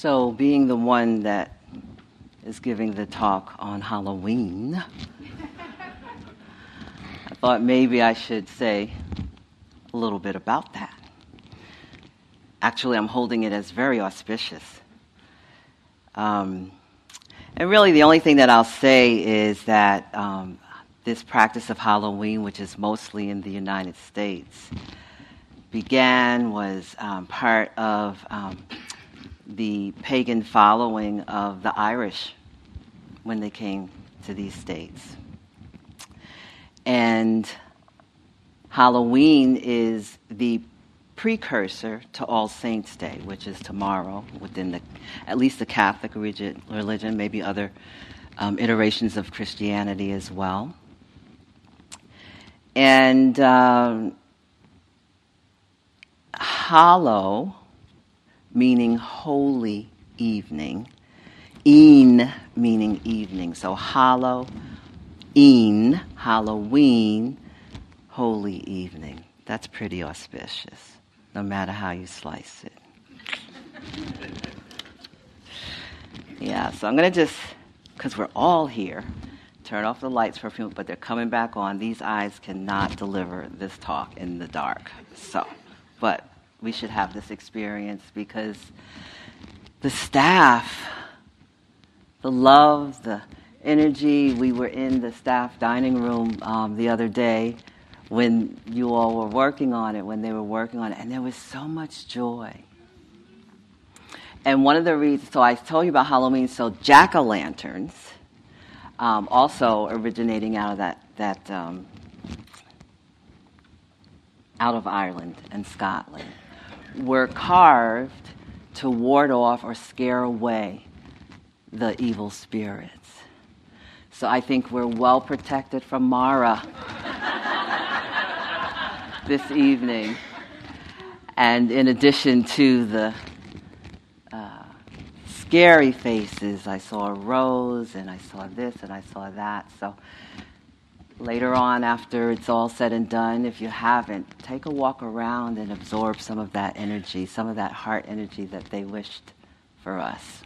So being the one that is giving the talk on Halloween, I thought maybe I should say a little bit about that. Actually, I'm holding it as very auspicious. And really the only thing that I'll say is that this practice of Halloween, which is mostly in the United States, was part of the pagan following of the Irish when they came to these states. And Halloween is the precursor to All Saints' Day, which is tomorrow within at least the Catholic religion, maybe other iterations of Christianity as well. And hallow, meaning holy evening, een meaning evening. So hallow, een, Halloween, holy evening. That's pretty auspicious, no matter how you slice it. Yeah, so I'm going to just, because we're all here, turn off the lights for a few minutes, but they're coming back on. These eyes cannot deliver this talk in the dark. So, but we should have this experience because the staff, the love, the energy, we were in the staff dining room the other day when you all were working on it, and there was so much joy. And one of the reasons, so I told you about Halloween, so jack-o'-lanterns, also originating out of that out of Ireland and Scotland, were carved to ward off or scare away the evil spirits. So I think we're well protected from Mara this evening. And in addition to the scary faces, I saw a rose, and I saw this, and I saw that. So later on, after it's all said and done, if you haven't, take a walk around and absorb some of that energy, some of that heart energy that they wished for us.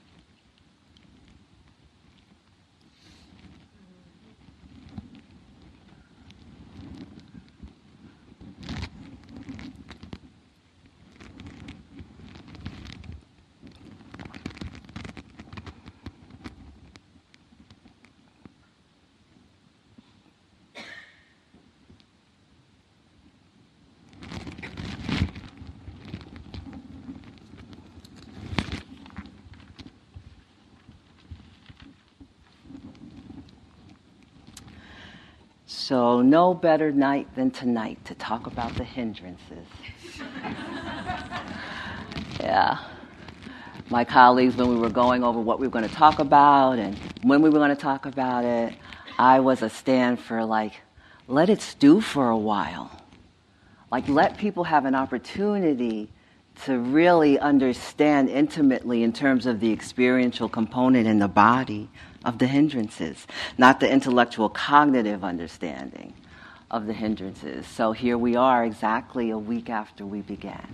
So no better night than tonight to talk about the hindrances. Yeah. My colleagues, when we were going over what we were going to talk about and when we were going to talk about it, I was a stand for let it stew for a while. Let people have an opportunity to really understand intimately in terms of the experiential component in the body of the hindrances, not the intellectual cognitive understanding of the hindrances. So here we are exactly a week after we began.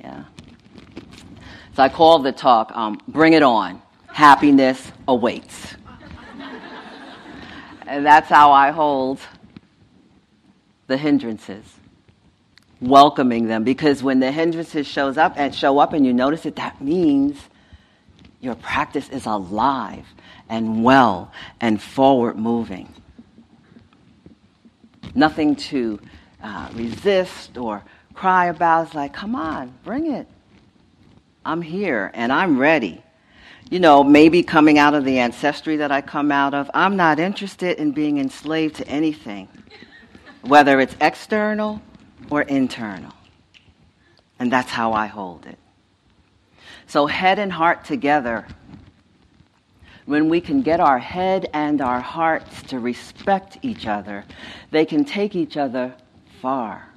Yeah. So I called the talk, Bring It On, Happiness Awaits. And that's how I hold the hindrances, welcoming them. Because when the hindrances show up and you notice it, that means your practice is alive and well and forward-moving. Nothing to resist or cry about. It's come on, bring it. I'm here and I'm ready. Maybe coming out of the ancestry that I come out of, I'm not interested in being enslaved to anything, whether it's external or internal. And that's how I hold it. So head and heart together. When we can get our head and our hearts to respect each other, they can take each other far.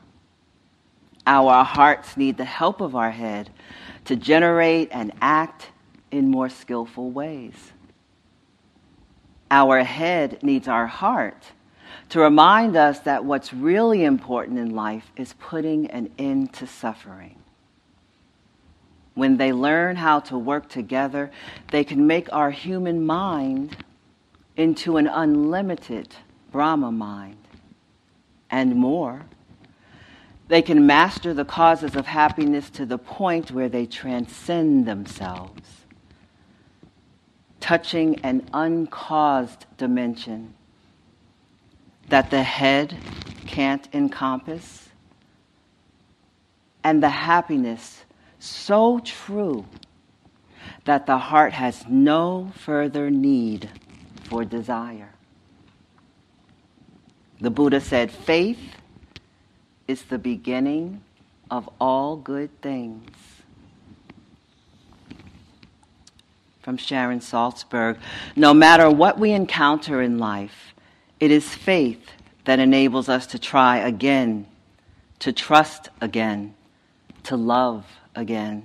Our hearts need the help of our head to generate and act in more skillful ways. Our head needs our heart to remind us that what's really important in life is putting an end to suffering. When they learn how to work together, they can make our human mind into an unlimited Brahma mind and more. They can master the causes of happiness to the point where they transcend themselves, touching an uncaused dimension that the head can't encompass, and the happiness so true that the heart has no further need for desire. The Buddha said, "Faith is the beginning of all good things." From Sharon Salzberg, no matter what we encounter in life, it is faith that enables us to try again, to trust again, to love again.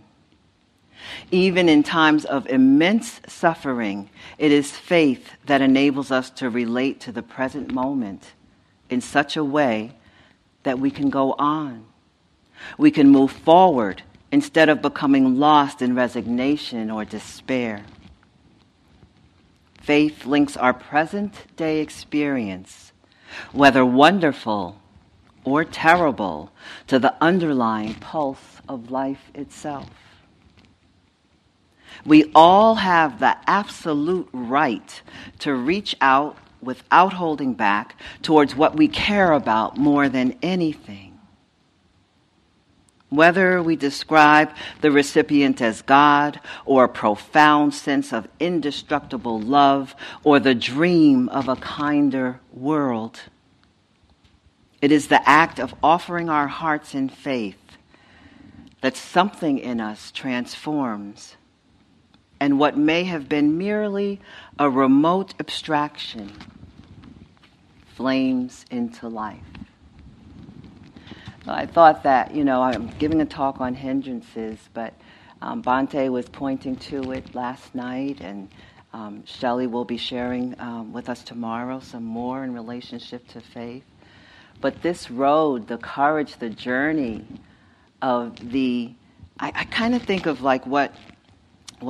Even in times of immense suffering, it is faith that enables us to relate to the present moment in such a way that we can go on. We can move forward instead of becoming lost in resignation or despair. Faith links our present-day experience, whether wonderful or terrible, to the underlying pulse of life itself. We all have the absolute right to reach out without holding back towards what we care about more than anything. Whether we describe the recipient as God or a profound sense of indestructible love or the dream of a kinder world, it is the act of offering our hearts in faith that something in us transforms, and what may have been merely a remote abstraction flames into life. So I thought that, I'm giving a talk on hindrances, but Bhante was pointing to it last night, and Shelley will be sharing with us tomorrow some more in relationship to faith. But this road, the courage, the journey of the, I kind of think of like what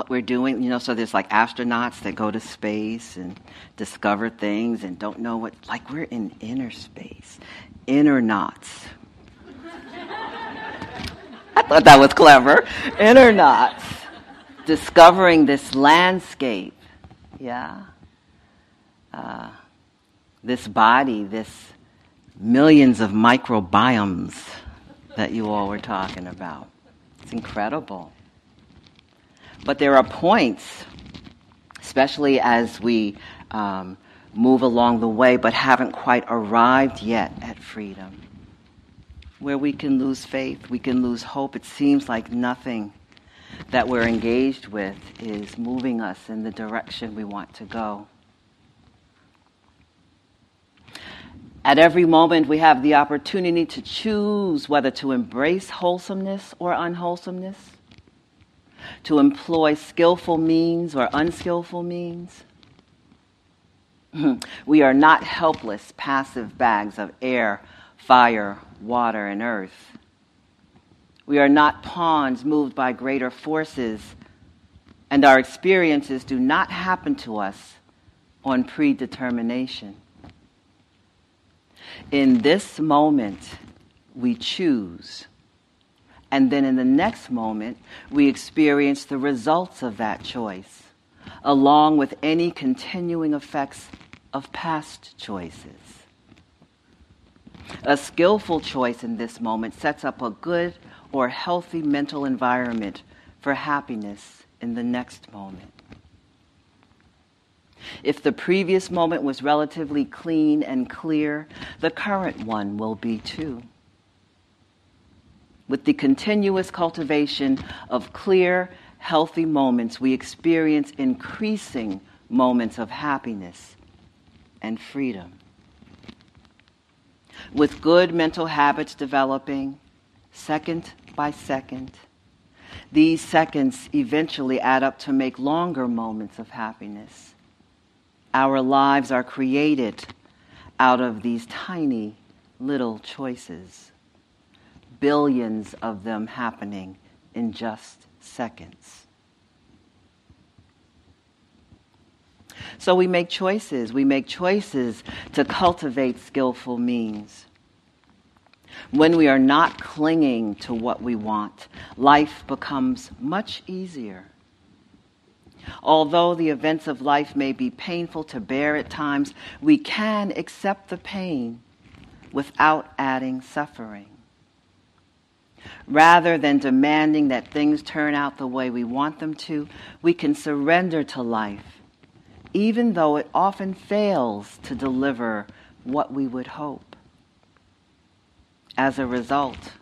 we're doing, so there's like astronauts that go to space and discover things and don't know what, like we're in inner space, inner knots. I thought that was clever. Inner knots. Discovering this landscape. Yeah. This body, this millions of microbiomes that you all were talking about. It's incredible. But there are points, especially as we move along the way but haven't quite arrived yet at freedom, where we can lose faith, we can lose hope. It seems like nothing that we're engaged with is moving us in the direction we want to go. At every moment, we have the opportunity to choose whether to embrace wholesomeness or unwholesomeness, to employ skillful means or unskillful means. We are not helpless, passive bags of air, fire, water, and earth. We are not pawns moved by greater forces, and our experiences do not happen to us on predetermination. In this moment, we choose. And then in the next moment, we experience the results of that choice, along with any continuing effects of past choices. A skillful choice in this moment sets up a good or healthy mental environment for happiness in the next moment. If the previous moment was relatively clean and clear, the current one will be too. With the continuous cultivation of clear, healthy moments, we experience increasing moments of happiness and freedom. With good mental habits developing, second by second, these seconds eventually add up to make longer moments of happiness. Our lives are created out of these tiny little choices. Billions of them happening in just seconds. So we make choices. We make choices to cultivate skillful means. When we are not clinging to what we want, life becomes much easier. Although the events of life may be painful to bear at times, we can accept the pain without adding suffering. Rather than demanding that things turn out the way we want them to, we can surrender to life, even though it often fails to deliver what we would hope. As a result,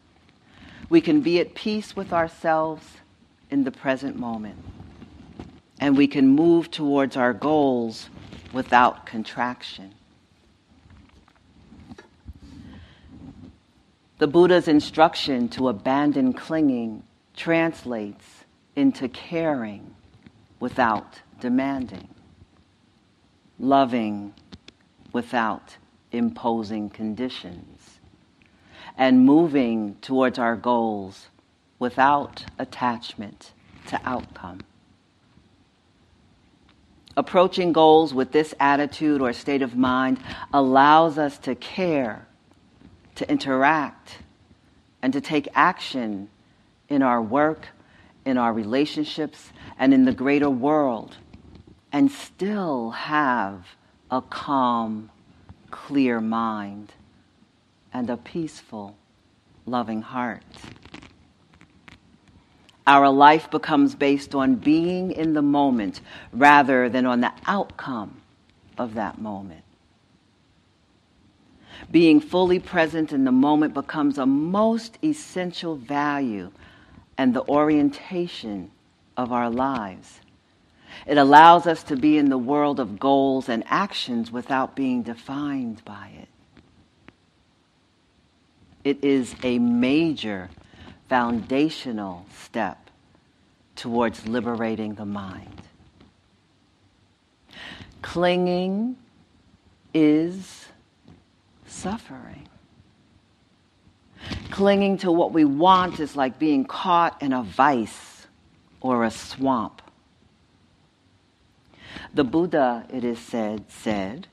we can be at peace with ourselves in the present moment, and we can move towards our goals without contraction. The Buddha's instruction to abandon clinging translates into caring without demanding, loving without imposing conditions, and moving towards our goals without attachment to outcome. Approaching goals with this attitude or state of mind allows us to care, to interact, and to take action in our work, in our relationships, and in the greater world, and still have a calm, clear mind and a peaceful, loving heart. Our life becomes based on being in the moment rather than on the outcome of that moment. Being fully present in the moment becomes a most essential value and the orientation of our lives. It allows us to be in the world of goals and actions without being defined by it. It is a major foundational step towards liberating the mind. Clinging is suffering. Clinging to what we want is like being caught in a vice or a swamp. The Buddha, it is said, said,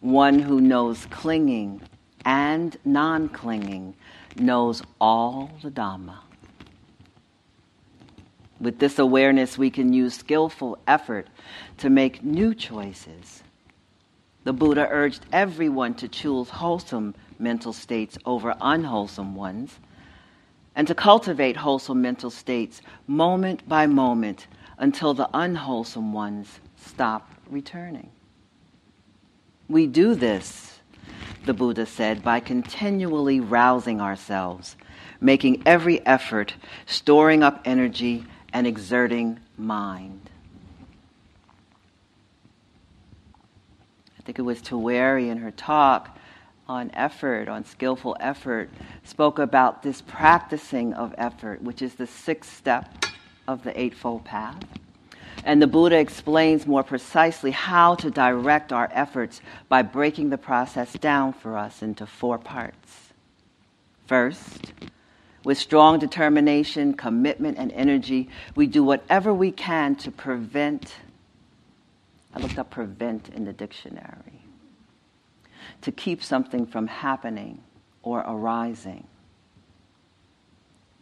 "One who knows clinging and non-clinging knows all the Dhamma." With this awareness, we can use skillful effort to make new choices. The Buddha urged everyone to choose wholesome mental states over unwholesome ones, and to cultivate wholesome mental states moment by moment until the unwholesome ones stop returning. We do this, the Buddha said, by continually rousing ourselves, making every effort, storing up energy, and exerting mind. I think it was Tawari in her talk on effort, on skillful effort, spoke about this practicing of effort, which is the sixth step of the Eightfold Path. And the Buddha explains more precisely how to direct our efforts by breaking the process down for us into four parts. First, with strong determination, commitment, and energy, we do whatever we can to prevent. I looked up prevent in the dictionary. To keep something from happening or arising.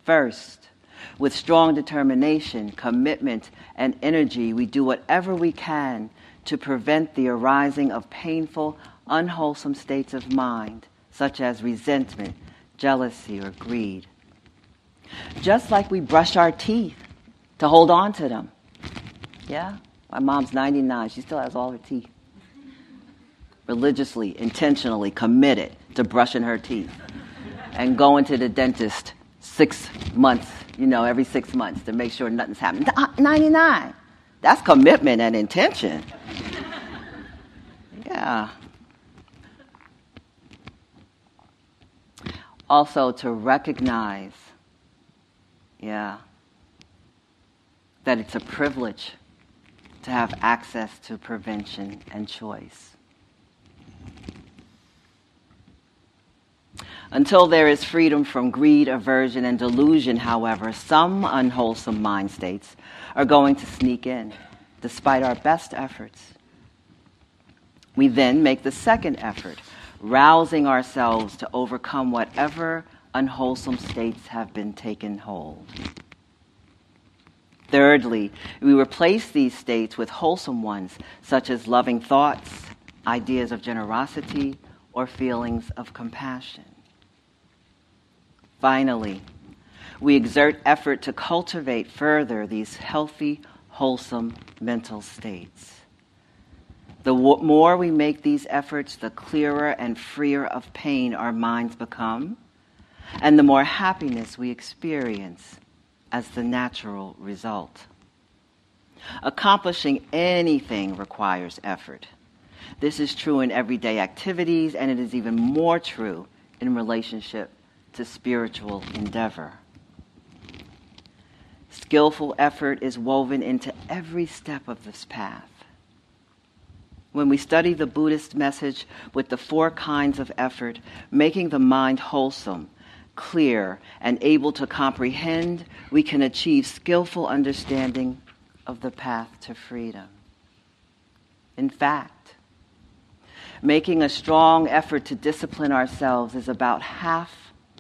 First, with strong determination, commitment, and energy, we do whatever we can to prevent the arising of painful, unwholesome states of mind, such as resentment, jealousy, or greed. Just like we brush our teeth to hold on to them. Yeah, my mom's 99. She still has all her teeth. Religiously, intentionally committed to brushing her teeth and going to the dentist 6 months, every 6 months to make sure nothing's happening. 99. That's commitment and intention. Yeah. Also to recognize, that it's a privilege to have access to prevention and choice. Until there is freedom from greed, aversion, and delusion, however, some unwholesome mind states are going to sneak in, despite our best efforts. We then make the second effort, rousing ourselves to overcome whatever unwholesome states have been taken hold. Thirdly, we replace these states with wholesome ones, such as loving thoughts, ideas of generosity, or feelings of compassion. Finally, we exert effort to cultivate further these healthy, wholesome mental states. The more we make these efforts, the clearer and freer of pain our minds become, and the more happiness we experience as the natural result. Accomplishing anything requires effort. This is true in everyday activities, and it is even more true in relationship to spiritual endeavor. Skillful effort is woven into every step of this path. When we study the Buddhist message with the four kinds of effort, making the mind wholesome, clear, and able to comprehend, we can achieve skillful understanding of the path to freedom. In fact, making a strong effort to discipline ourselves is about half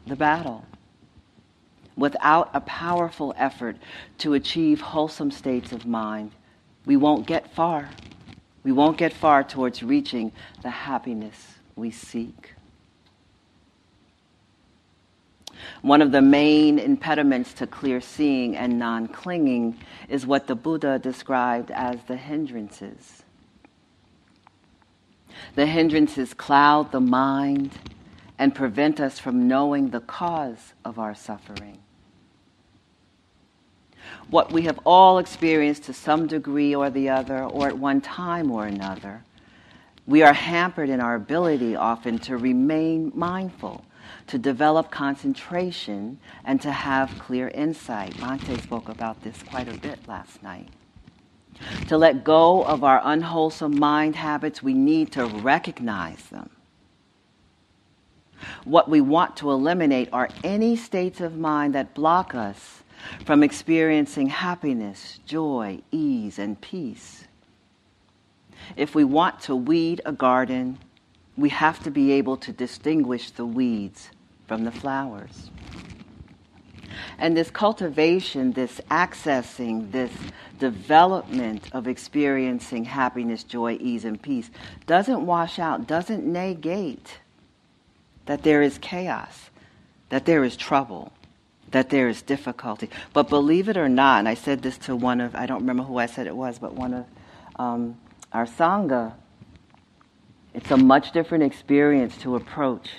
the battle. Without a powerful effort to achieve wholesome states of mind, we won't get far. We won't get far towards reaching the happiness we seek. One of the main impediments to clear seeing and non-clinging is what the Buddha described as the hindrances. The hindrances cloud the mind and prevent us from knowing the cause of our suffering. What we have all experienced to some degree or the other, or at one time or another, we are hampered in our ability often to remain mindful, to develop concentration, and to have clear insight. Bhante spoke about this quite a bit last night. To let go of our unwholesome mind habits, we need to recognize them. What we want to eliminate are any states of mind that block us from experiencing happiness, joy, ease, and peace. If we want to weed a garden, we have to be able to distinguish the weeds from the flowers. And this cultivation, this accessing, this development of experiencing happiness, joy, ease, and peace doesn't wash out, doesn't negate that there is chaos, that there is trouble, that there is difficulty. But believe it or not, and I said this to one of, I don't remember who I said it was, but one of our Sangha, it's a much different experience to approach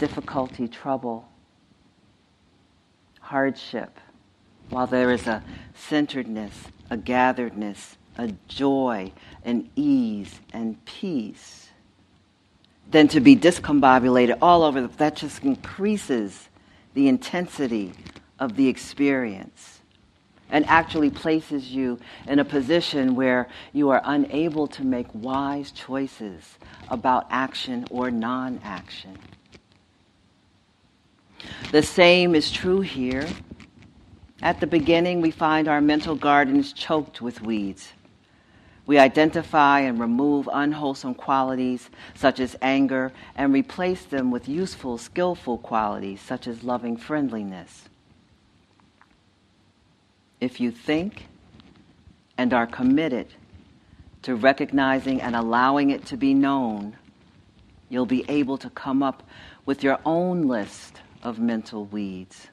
difficulty, trouble, hardship, while there is a centeredness, a gatheredness, a joy, an ease, and peace, than to be discombobulated all over. That just increases the intensity of the experience and actually places you in a position where you are unable to make wise choices about action or non-action. The same is true here. At the beginning, we find our mental gardens choked with weeds. We identify and remove unwholesome qualities such as anger and replace them with useful, skillful qualities such as loving friendliness. If you think and are committed to recognizing and allowing it to be known, you'll be able to come up with your own list of mental weeds.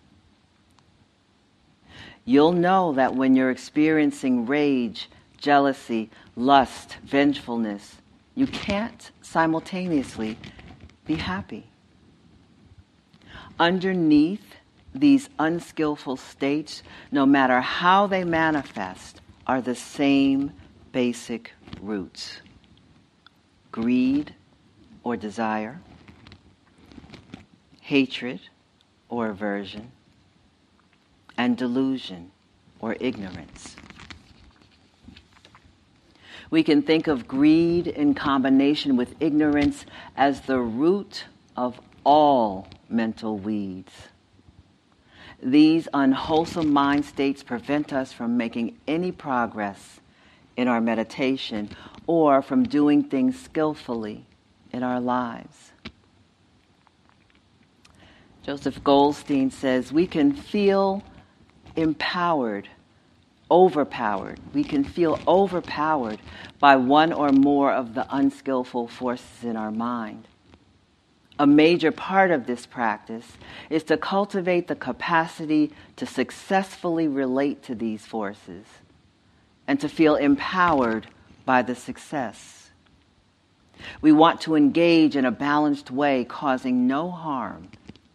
You'll know that when you're experiencing rage, jealousy, lust, vengefulness, you can't simultaneously be happy. Underneath these unskillful states, no matter how they manifest, are the same basic roots: greed or desire, hatred or aversion, and delusion or ignorance. We can think of greed in combination with ignorance as the root of all mental weeds. These unwholesome mind states prevent us from making any progress in our meditation or from doing things skillfully in our lives. Joseph Goldstein says, we can feel overpowered by one or more of the unskillful forces in our mind. A major part of this practice is to cultivate the capacity to successfully relate to these forces and to feel empowered by the success. We want to engage in a balanced way, causing no harm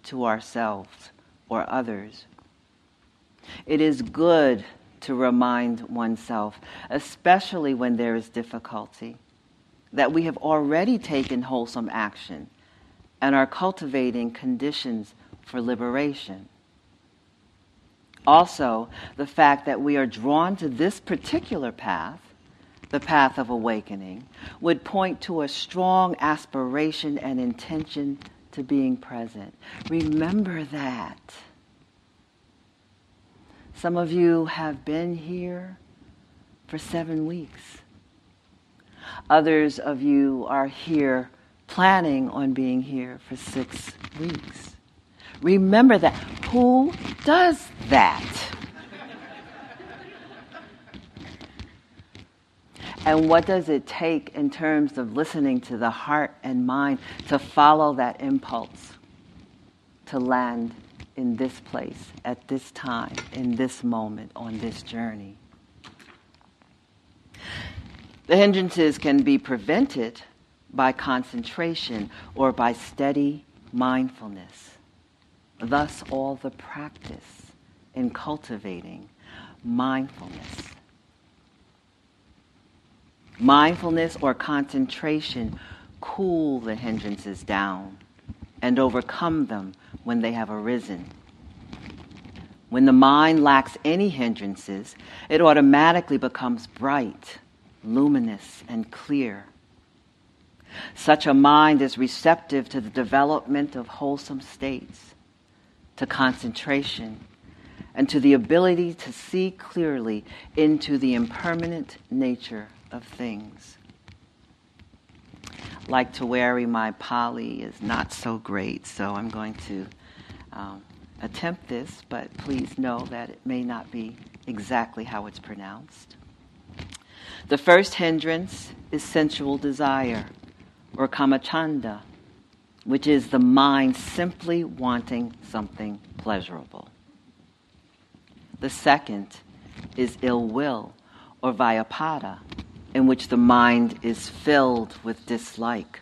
to ourselves or others. It is good to remind oneself, especially when there is difficulty, that we have already taken wholesome action and are cultivating conditions for liberation. Also, the fact that we are drawn to this particular path, the path of awakening, would point to a strong aspiration and intention to being present. Remember that. Some of you have been here for 7 weeks. Others of you are here planning on being here for 6 weeks. Remember that. Who does that? And what does it take in terms of listening to the heart and mind to follow that impulse, to land in this place, at this time, in this moment, on this journey? The hindrances can be prevented by concentration or by steady mindfulness. Thus, all the practice in cultivating mindfulness. Mindfulness or concentration cool the hindrances down and overcome them when they have arisen. When the mind lacks any hindrances, it automatically becomes bright, luminous, and clear. Such a mind is receptive to the development of wholesome states, to concentration, and to the ability to see clearly into the impermanent nature of things. Like Tawari, my Pali is not so great, so I'm going to attempt this, but please know that it may not be exactly how it's pronounced. The first hindrance is sensual desire, or kamachanda, which is the mind simply wanting something pleasurable. The second is ill will, or vyapada, in which the mind is filled with dislike.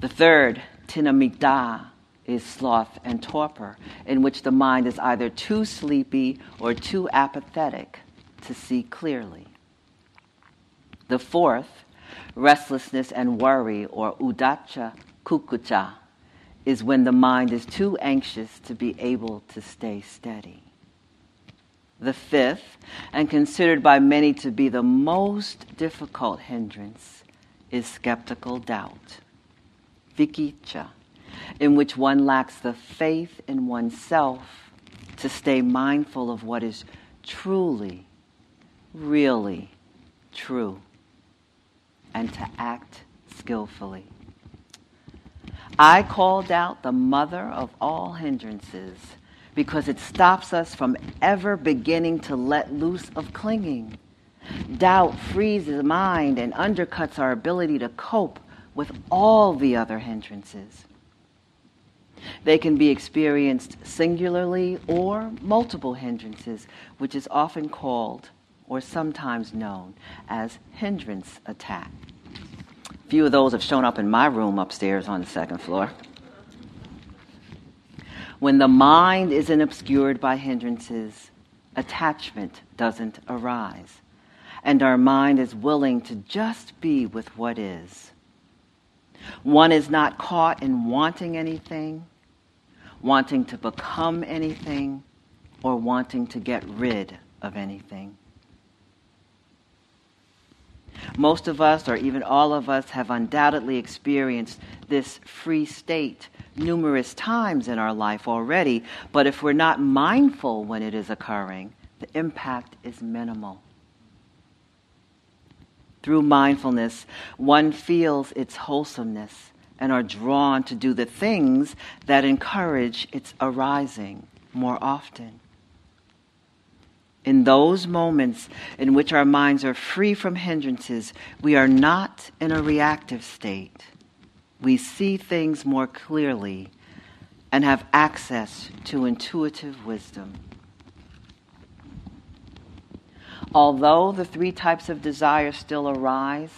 The third, tinamida, is sloth and torpor, in which the mind is either too sleepy or too apathetic to see clearly. The fourth, restlessness and worry, or udacha kukucha, is when the mind is too anxious to be able to stay steady. The fifth, and considered by many to be the most difficult hindrance, is skeptical doubt, vicikiccha, in which one lacks the faith in oneself to stay mindful of what is truly, really true, and to act skillfully. I called out the mother of all hindrances because it stops us from ever beginning to let loose of clinging. Doubt freezes the mind and undercuts our ability to cope with all the other hindrances. They can be experienced singularly or multiple hindrances, which is often called, or sometimes known as, hindrance attack. A few of those have shown up in my room upstairs on the second floor. When the mind isn't obscured by hindrances, attachment doesn't arise, and our mind is willing to just be with what is. One is not caught in wanting anything, wanting to become anything, or wanting to get rid of anything. Most of us, or even all of us, have undoubtedly experienced this free state numerous times in our life already, but if we're not mindful when it is occurring, the impact is minimal. Through mindfulness, one feels its wholesomeness and are drawn to do the things that encourage its arising more often. In those moments in which our minds are free from hindrances, we are not in a reactive state. We see things more clearly and have access to intuitive wisdom. Although the three types of desire still arise,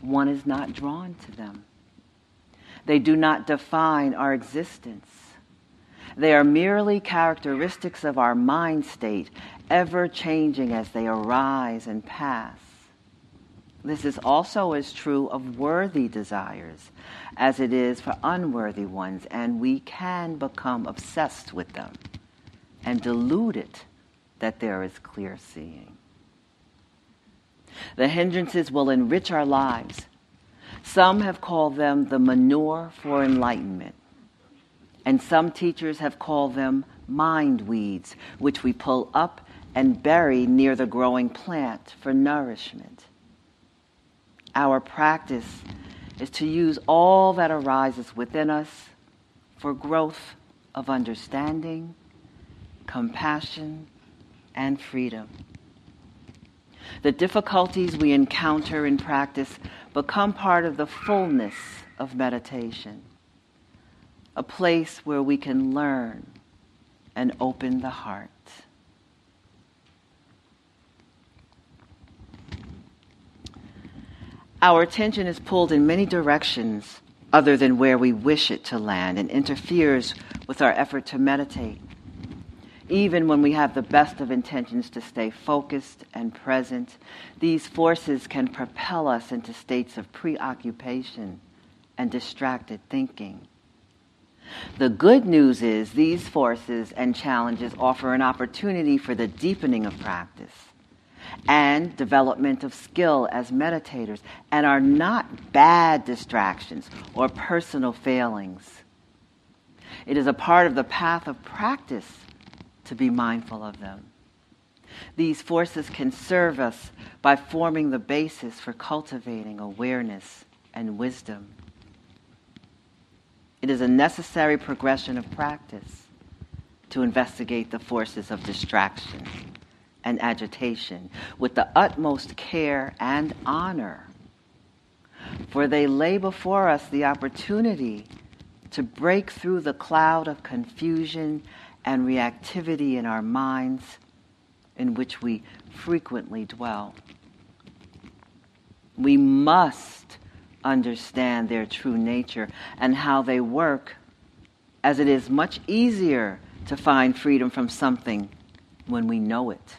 one is not drawn to them. They do not define our existence. They are merely characteristics of our mind state, ever changing as they arise and pass. This is also as true of worthy desires as it is for unworthy ones, and we can become obsessed with them and deluded that there is clear seeing. The hindrances will enrich our lives. Some have called them the manure for enlightenment, and some teachers have called them mind weeds, which we pull up and bury near the growing plant for nourishment. Our practice is to use all that arises within us for growth of understanding, compassion, and freedom. The difficulties we encounter in practice become part of the fullness of meditation, a place where we can learn and open the heart. Our attention is pulled in many directions other than where we wish it to land and interferes with our effort to meditate, even when we have the best of intentions to stay focused and present. These forces can propel us into states of preoccupation and distracted thinking. The good news is these forces and challenges offer an opportunity for the deepening of practice and development of skill as meditators, and are not bad distractions or personal failings. It is a part of the path of practice to be mindful of them. These forces can serve us by forming the basis for cultivating awareness and wisdom. It is a necessary progression of practice to investigate the forces of distraction and agitation with the utmost care and honor, for they lay before us the opportunity to break through the cloud of confusion and reactivity in our minds, in which we frequently dwell. We must understand their true nature and how they work, as it is much easier to find freedom from something when we know it.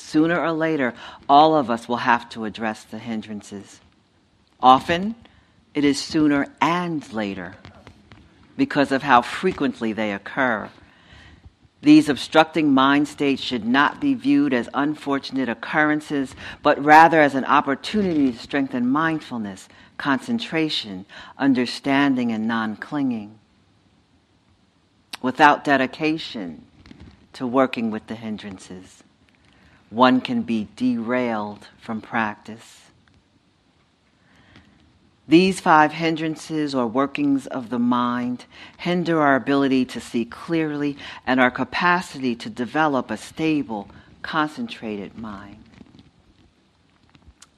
Sooner or later, all of us will have to address the hindrances. Often, it is sooner and later, because of how frequently they occur. These obstructing mind states should not be viewed as unfortunate occurrences, but rather as an opportunity to strengthen mindfulness, concentration, understanding, and non-clinging. Without dedication to working with the hindrances, one can be derailed from practice. These five hindrances or workings of the mind hinder our ability to see clearly and our capacity to develop a stable, concentrated mind.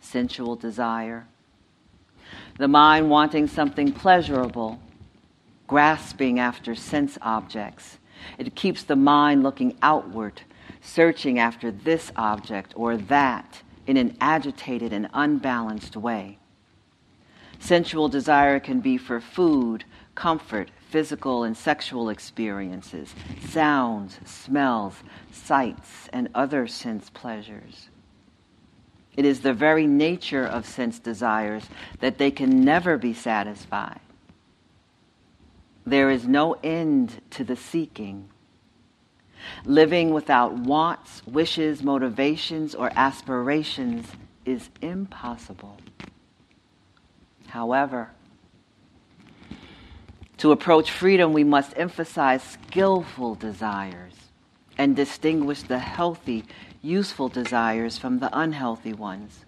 Sensual desire. The mind wanting something pleasurable, grasping after sense objects. It keeps the mind looking outward, searching after this object or that in an agitated and unbalanced way. Sensual desire can be for food, comfort, physical and sexual experiences, sounds, smells, sights, and other sense pleasures. It is the very nature of sense desires that they can never be satisfied. There is no end to the seeking. Living without wants, wishes, motivations, or aspirations is impossible. However, to approach freedom, we must emphasize skillful desires and distinguish the healthy, useful desires from the unhealthy ones.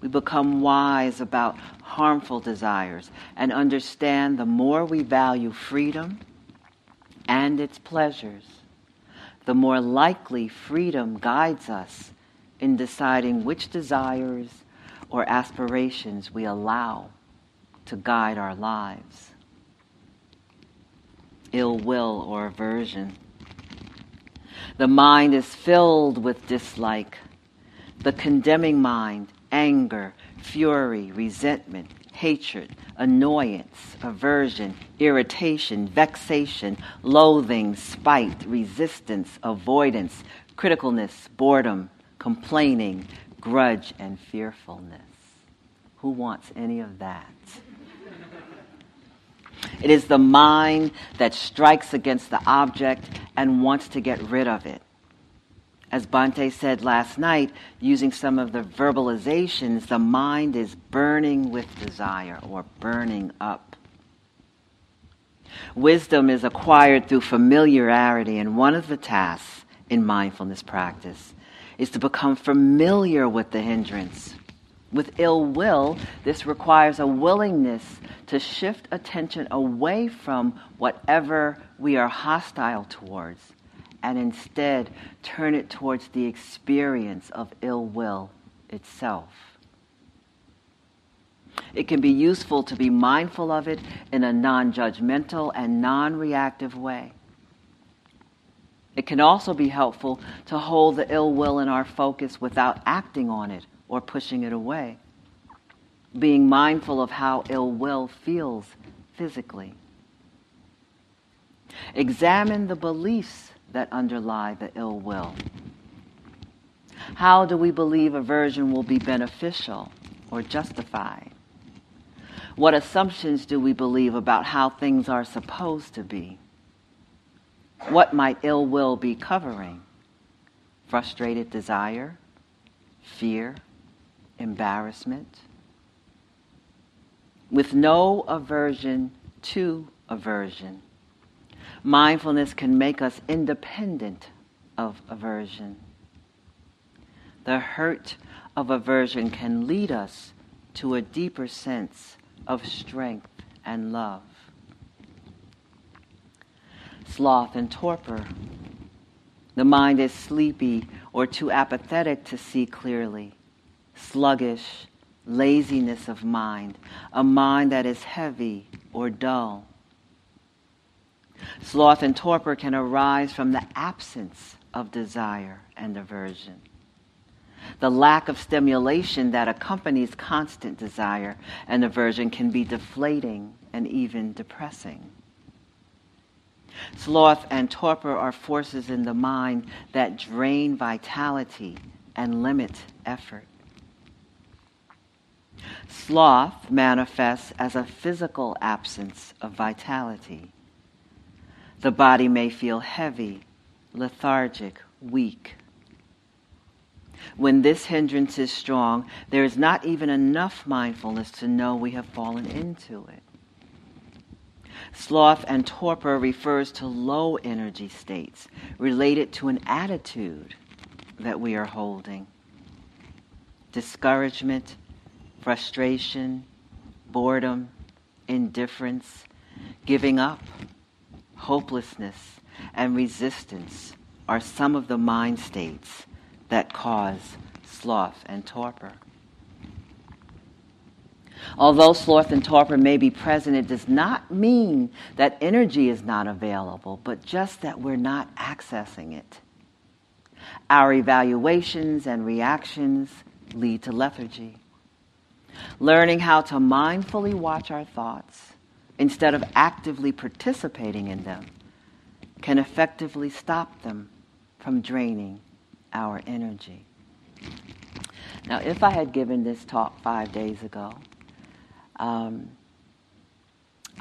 We become wise about harmful desires and understand the more we value freedom and its pleasures, the more likely freedom guides us in deciding which desires or aspirations we allow to guide our lives. Ill will or aversion. The mind is filled with dislike. The condemning mind, anger, fury, resentment, hatred, annoyance, aversion, irritation, vexation, loathing, spite, resistance, avoidance, criticalness, boredom, complaining, grudge, and fearfulness. Who wants any of that? It is the mind that strikes against the object and wants to get rid of it. As Bhante said last night, using some of the verbalizations, the mind is burning with desire or burning up. Wisdom is acquired through familiarity, and one of the tasks in mindfulness practice is to become familiar with the hindrance. With ill will, this requires a willingness to shift attention away from whatever we are hostile towards and instead turn it towards the experience of ill will itself. It can be useful to be mindful of it in a non-judgmental and non-reactive way. It can also be helpful to hold the ill will in our focus without acting on it or pushing it away, being mindful of how ill will feels physically. Examine the beliefs that underlie the ill will. How do we believe aversion will be beneficial or justified? What assumptions do we believe about how things are supposed to be? What might ill will be covering? Frustrated desire, fear, embarrassment. With no aversion to aversion, mindfulness can make us independent of aversion. The hurt of aversion can lead us to a deeper sense of strength and love. Sloth and torpor. The mind is sleepy or too apathetic to see clearly. Sluggish, laziness of mind, a mind that is heavy or dull. Sloth and torpor can arise from the absence of desire and aversion, the lack of stimulation that accompanies constant desire and aversion can be deflating and even depressing. Sloth and torpor are forces in the mind that drain vitality and limit effort. Sloth manifests as a physical absence of vitality. The body may feel heavy, lethargic, weak. When this hindrance is strong, there is not even enough mindfulness to know we have fallen into it. Sloth and torpor refers to low energy states related to an attitude that we are holding. Discouragement, frustration, boredom, indifference, giving up, hopelessness, and resistance are some of the mind states that cause sloth and torpor. Although sloth and torpor may be present, it does not mean that energy is not available, but just that we're not accessing it. Our evaluations and reactions lead to lethargy. Learning how to mindfully watch our thoughts instead of actively participating in them can effectively stop them from draining our energy. Now, if I had given this talk 5 days ago, I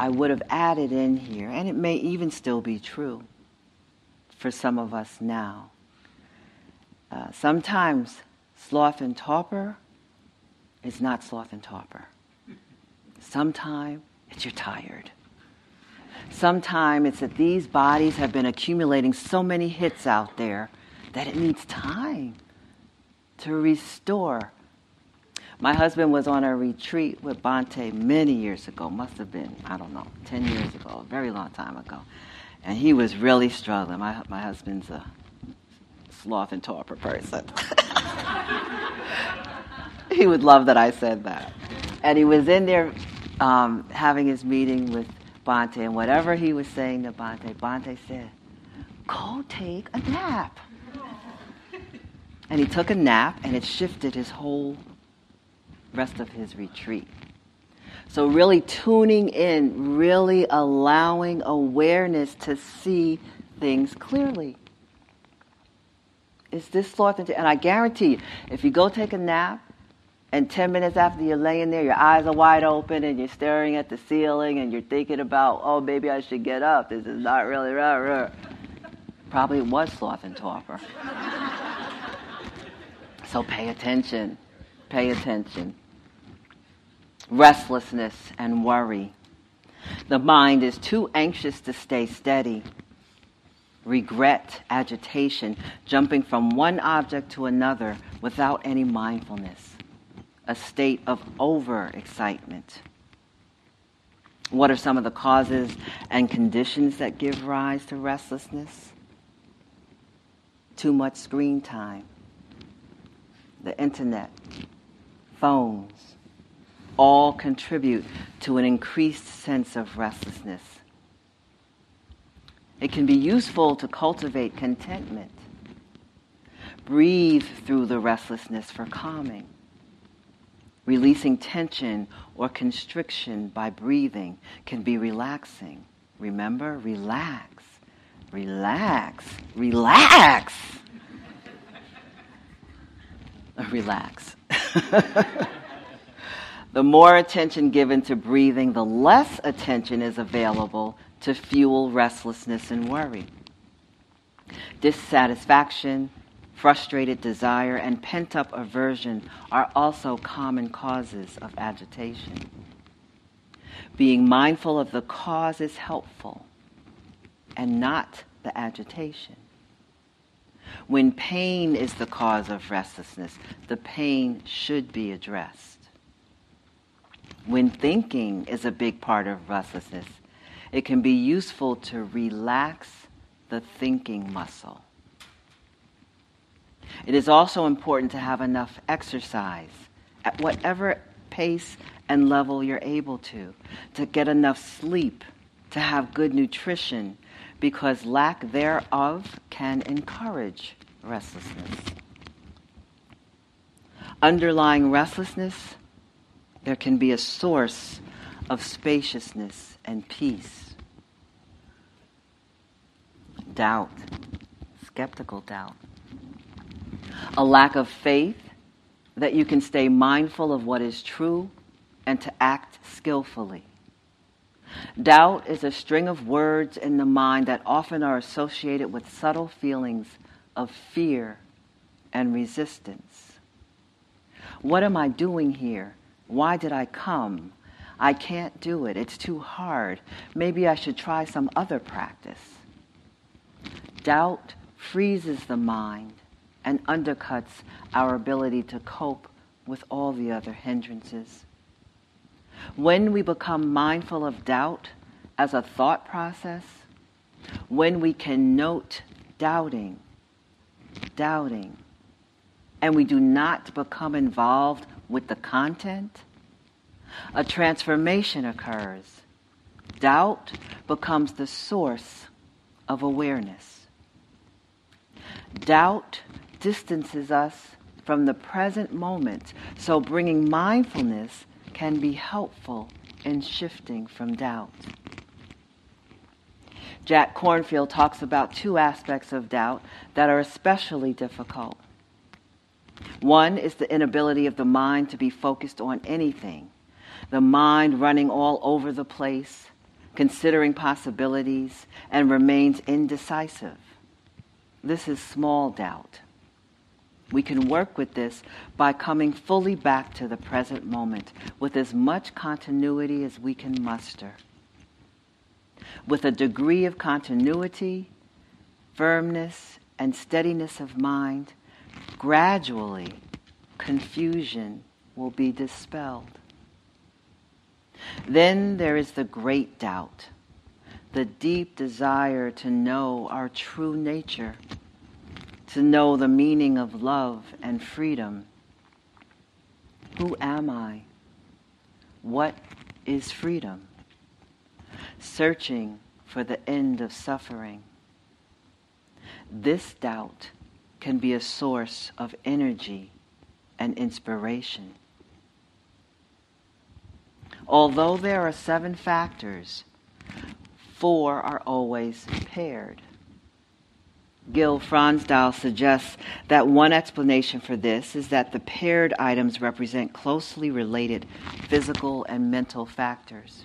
would have added in here, and it may even still be true, for some of us now. Sometimes sloth and torpor is not sloth and torpor. Sometimes it's you're tired. Sometimes it's that these bodies have been accumulating so many hits out there that it needs time to restore. My husband was on a retreat with Bhante many years ago, must have been, 10 years ago, a very long time ago. And he was really struggling. My husband's a sloth and torpor person. He would love that I said that. And he was in there having his meeting with Bhante, and whatever he was saying to Bhante, Bhante said, "Go take a nap." And he took a nap, and it shifted his whole rest of his retreat. So really tuning in, really allowing awareness to see things clearly. Is this sloth? And I guarantee you, if you go take a nap, and 10 minutes after you're laying there, your eyes are wide open and you're staring at the ceiling and you're thinking about, oh, maybe I should get up. This is not really... Probably was sloth and torpor. So pay attention. Pay attention. Restlessness and worry. The mind is too anxious to stay steady. Regret, agitation, jumping from one object to another without any mindfulness. A state of overexcitement. What are some of the causes and conditions that give rise to restlessness? Too much screen time. The internet, phones, all contribute to an increased sense of restlessness. It can be useful to cultivate contentment. Breathe through the restlessness for calming, releasing tension or constriction by breathing can be relaxing. Remember, relax, relax, relax. Relax. The more attention given to breathing, the less attention is available to fuel restlessness and worry. Dissatisfaction, frustrated desire, and pent-up aversion are also common causes of agitation. Being mindful of the cause is helpful, and not the agitation. When pain is the cause of restlessness, the pain should be addressed. When thinking is a big part of restlessness, it can be useful to relax the thinking muscle. It is also important to have enough exercise at whatever pace and level you're able to get enough sleep, to have good nutrition, because lack thereof can encourage restlessness. Underlying restlessness, there can be a source of spaciousness and peace. Doubt, skeptical doubt. A lack of faith that you can stay mindful of what is true and to act skillfully. Doubt is a string of words in the mind that often are associated with subtle feelings of fear and resistance. What am I doing here? Why did I come? I can't do it. It's too hard. Maybe I should try some other practice. Doubt freezes the mind and undercuts our ability to cope with all the other hindrances. When we become mindful of doubt as a thought process, when we can note doubting, and we do not become involved with the content, a transformation occurs. Doubt becomes the source of awareness. Doubt distances us from the present moment, so bringing mindfulness can be helpful in shifting from doubt. Jack Kornfield talks about two aspects of doubt that are especially difficult. One is the inability of the mind to be focused on anything, the mind running all over the place, considering possibilities, and remains indecisive. This is small doubt. We can work with this by coming fully back to the present moment with as much continuity as we can muster. With a degree of continuity, firmness, and steadiness of mind, gradually confusion will be dispelled. Then there is the great doubt, the deep desire to know our true nature, to know the meaning of love and freedom. Who am I? What is freedom? Searching for the end of suffering. This doubt can be a source of energy and inspiration. Although there are 7 factors, 4 are always paired. Gil Fronsdal suggests that one explanation for this is that the paired items represent closely related physical and mental factors.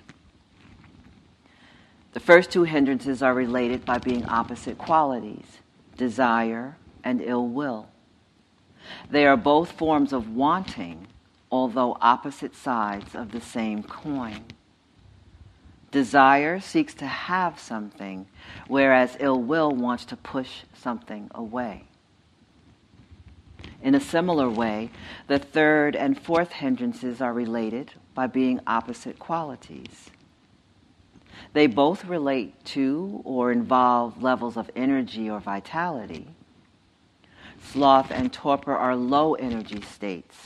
The first 2 hindrances are related by being opposite qualities, desire and ill will. They are both forms of wanting, although opposite sides of the same coin. Desire seeks to have something, whereas ill will wants to push something away. In a similar way, the third and fourth hindrances are related by being opposite qualities. They both relate to or involve levels of energy or vitality. Sloth and torpor are low energy states,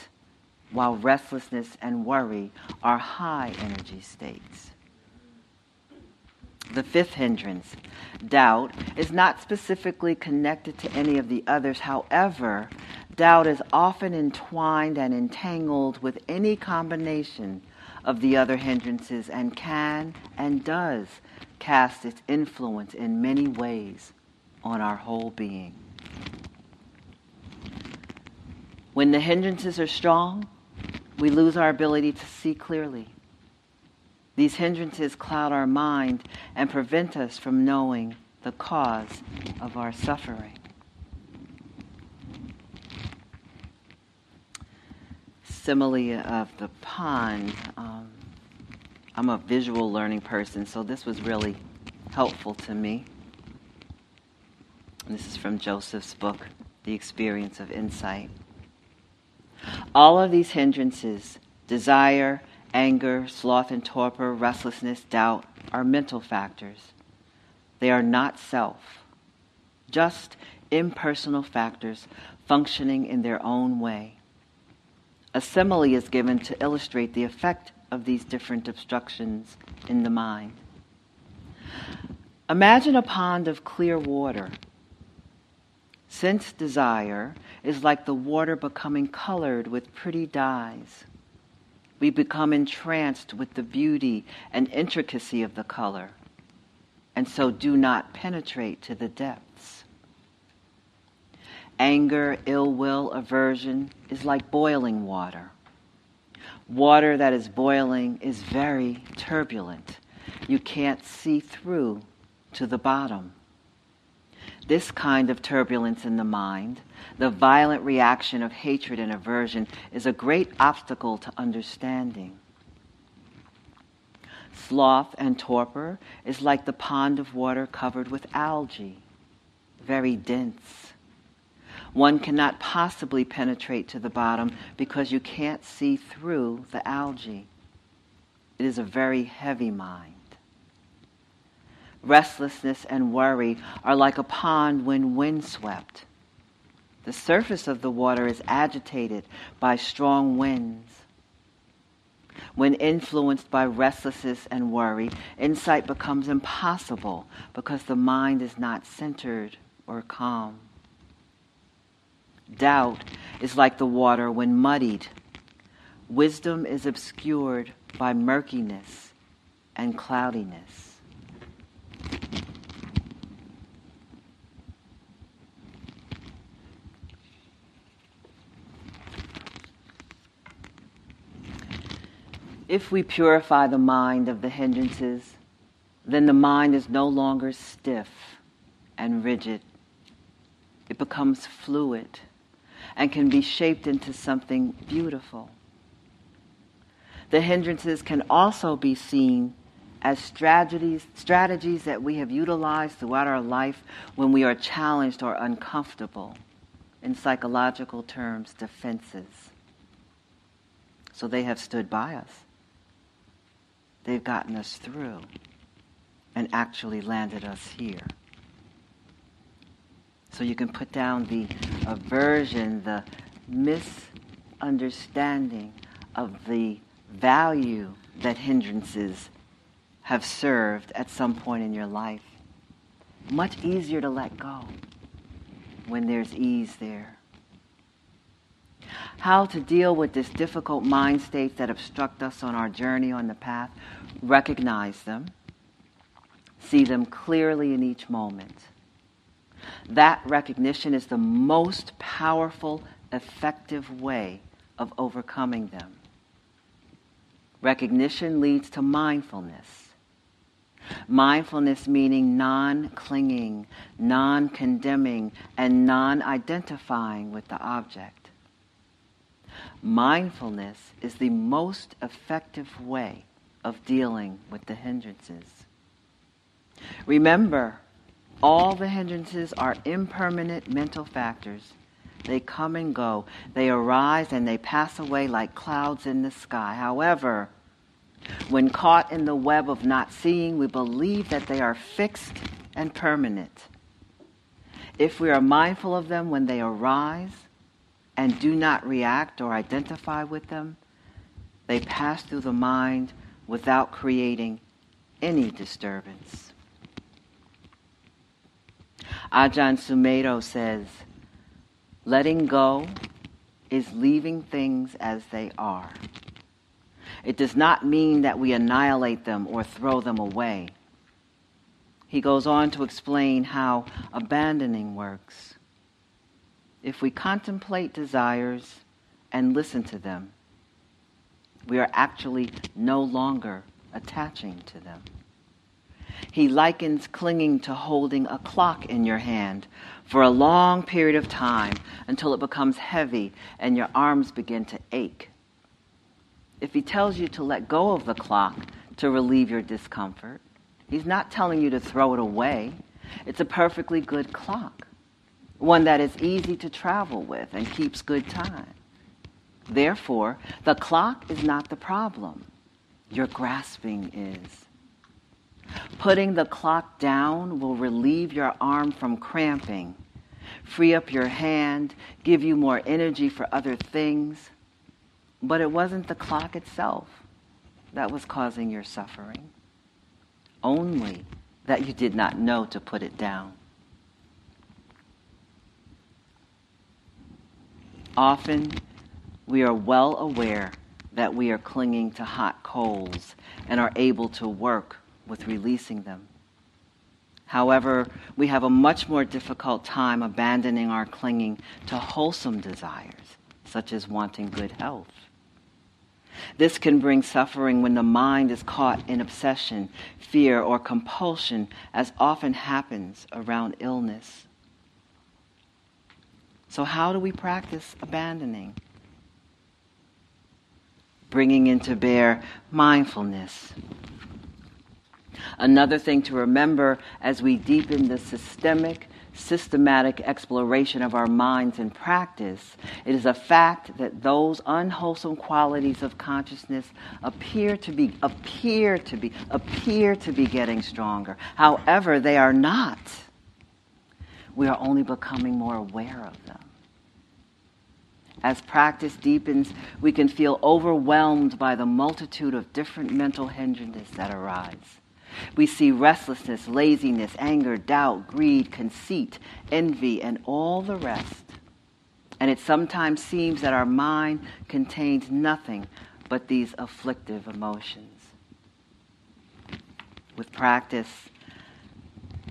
while restlessness and worry are high energy states. The fifth hindrance, doubt, is not specifically connected to any of the others. However, doubt is often entwined and entangled with any combination of the other hindrances and can and does cast its influence in many ways on our whole being. When the hindrances are strong, we lose our ability to see clearly. These hindrances cloud our mind and prevent us from knowing the cause of our suffering. Simile of the pond. I'm a visual learning person, so this was really helpful to me. And this is from Joseph's book, The Experience of Insight. All of these hindrances, desire, anger, sloth and torpor, restlessness, doubt, are mental factors. They are not self, just impersonal factors functioning in their own way. A simile is given to illustrate the effect of these different obstructions in the mind. Imagine a pond of clear water. Sense desire is like the water becoming colored with pretty dyes. We become entranced with the beauty and intricacy of the color, and so do not penetrate to the depths. Anger, ill will, aversion is like boiling water. Water that is boiling is very turbulent. You can't see through to the bottom. This kind of turbulence in the mind, the violent reaction of hatred and aversion, is a great obstacle to understanding. Sloth and torpor is like the pond of water covered with algae, very dense. One cannot possibly penetrate to the bottom because you can't see through the algae. It is a very heavy mind. Restlessness and worry are like a pond when windswept. The surface of the water is agitated by strong winds. When influenced by restlessness and worry, insight becomes impossible because the mind is not centered or calm. Doubt is like the water when muddied. Wisdom is obscured by murkiness and cloudiness. If we purify the mind of the hindrances, then the mind is no longer stiff and rigid, It becomes fluid and can be shaped into something beautiful. The hindrances can also be seen as strategies that we have utilized throughout our life when we are challenged or uncomfortable, in psychological terms, defenses. So they have stood by us. They've gotten us through and actually landed us here. So you can put down the aversion, the misunderstanding of the value that hindrances have served at some point in your life. Much easier to let go when there's ease there. How to deal with this difficult mind states that obstruct us on our journey on the path. Recognize them. See them clearly in each moment. That recognition is the most powerful, effective way of overcoming them. Recognition leads to mindfulness. Mindfulness meaning non-clinging, non-condemning, and non-identifying with the object. Mindfulness is the most effective way of dealing with the hindrances. Remember, all the hindrances are impermanent mental factors. They come and go. They arise and they pass away like clouds in the sky. However, when caught in the web of not seeing, we believe that they are fixed and permanent. If we are mindful of them when they arise, and do not react or identify with them, they pass through the mind without creating any disturbance. Ajahn Sumedho says, letting go is leaving things as they are. It does not mean that we annihilate them or throw them away. He goes on to explain how abandoning works. If we contemplate desires and listen to them, we are actually no longer attaching to them. He likens clinging to holding a clock in your hand for a long period of time until it becomes heavy and your arms begin to ache. If he tells you to let go of the clock to relieve your discomfort, he's not telling you to throw it away. It's a perfectly good clock. One that is easy to travel with and keeps good time. Therefore, the clock is not the problem. Your grasping is. Putting the clock down will relieve your arm from cramping, free up your hand, give you more energy for other things. But it wasn't the clock itself that was causing your suffering, only that you did not know to put it down. Often, we are well aware that we are clinging to hot coals and are able to work with releasing them. However, we have a much more difficult time abandoning our clinging to wholesome desires, such as wanting good health. This can bring suffering when the mind is caught in obsession, fear, or compulsion, as often happens around illness. So how do we practice abandoning? Bringing into bear mindfulness. Another thing to remember as we deepen the systematic exploration of our minds in practice, it is a fact that those unwholesome qualities of consciousness appear to be getting stronger. However, they are not. We are only becoming more aware of them. As practice deepens, we can feel overwhelmed by the multitude of different mental hindrances that arise. We see restlessness, laziness, anger, doubt, greed, conceit, envy, and all the rest. And it sometimes seems that our mind contains nothing but these afflictive emotions. With practice,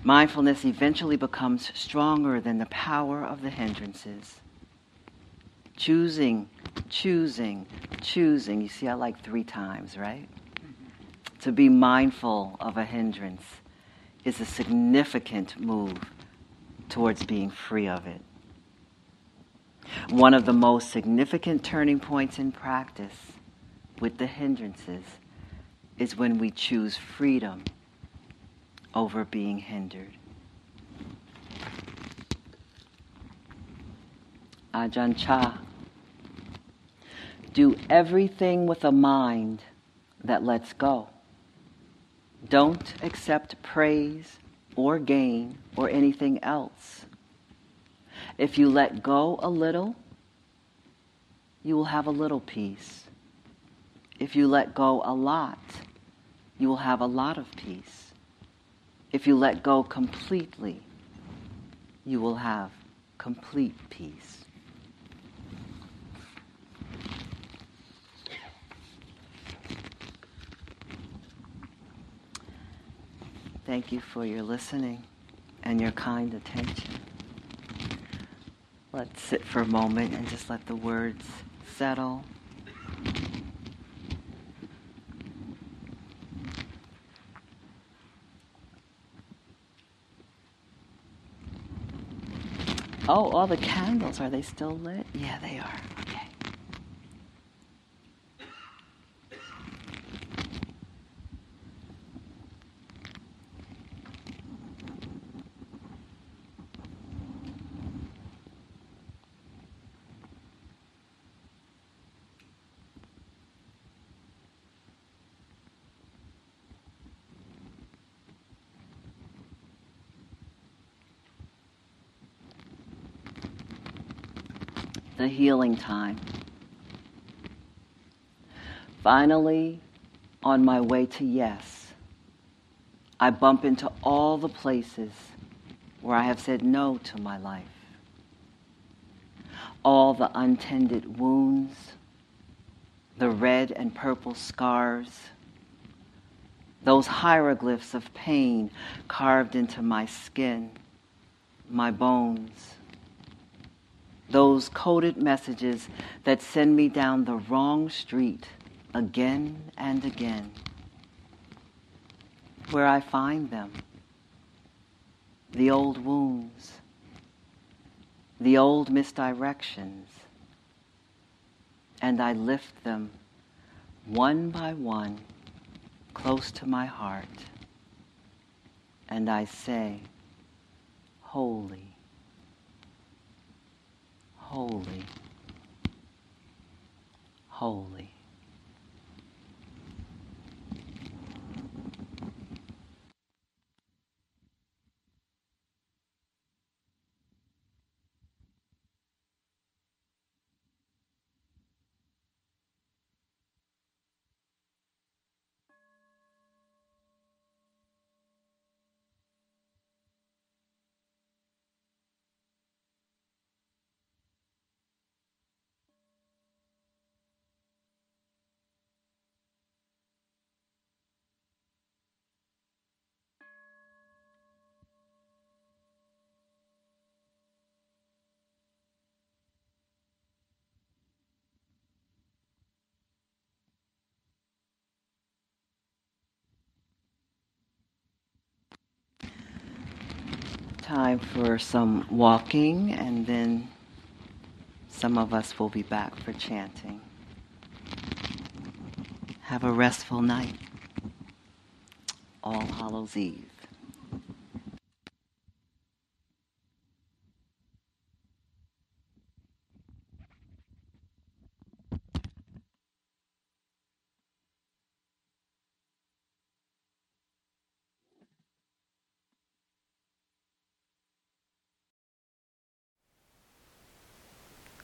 mindfulness eventually becomes stronger than the power of the hindrances. Choosing. You see, I like 3 times, right? Mm-hmm. To be mindful of a hindrance is a significant move towards being free of it. One of the most significant turning points in practice with the hindrances is when we choose freedom over being hindered. Ajahn Chah. Do everything with a mind that lets go. Don't accept praise or gain or anything else. If you let go a little, you will have a little peace. If you let go a lot, you will have a lot of peace. If you let go completely, you will have complete peace. Thank you for your listening and your kind attention. Let's sit for a moment and just let the words settle. Oh, all the candles, are they still lit? Yeah, they are. Okay. The healing time. Finally, on my way to yes, I bump into all the places where I have said no to my life. All the untended wounds, the red and purple scars, those hieroglyphs of pain carved into my skin, my bones, those coded messages that send me down the wrong street again and again. Where I find them, the old wounds, the old misdirections, and I lift them one by one close to my heart, and I say, holy. Holy, holy. Time for some walking, and then some of us will be back for chanting. Have a restful night. All Hallows' Eve.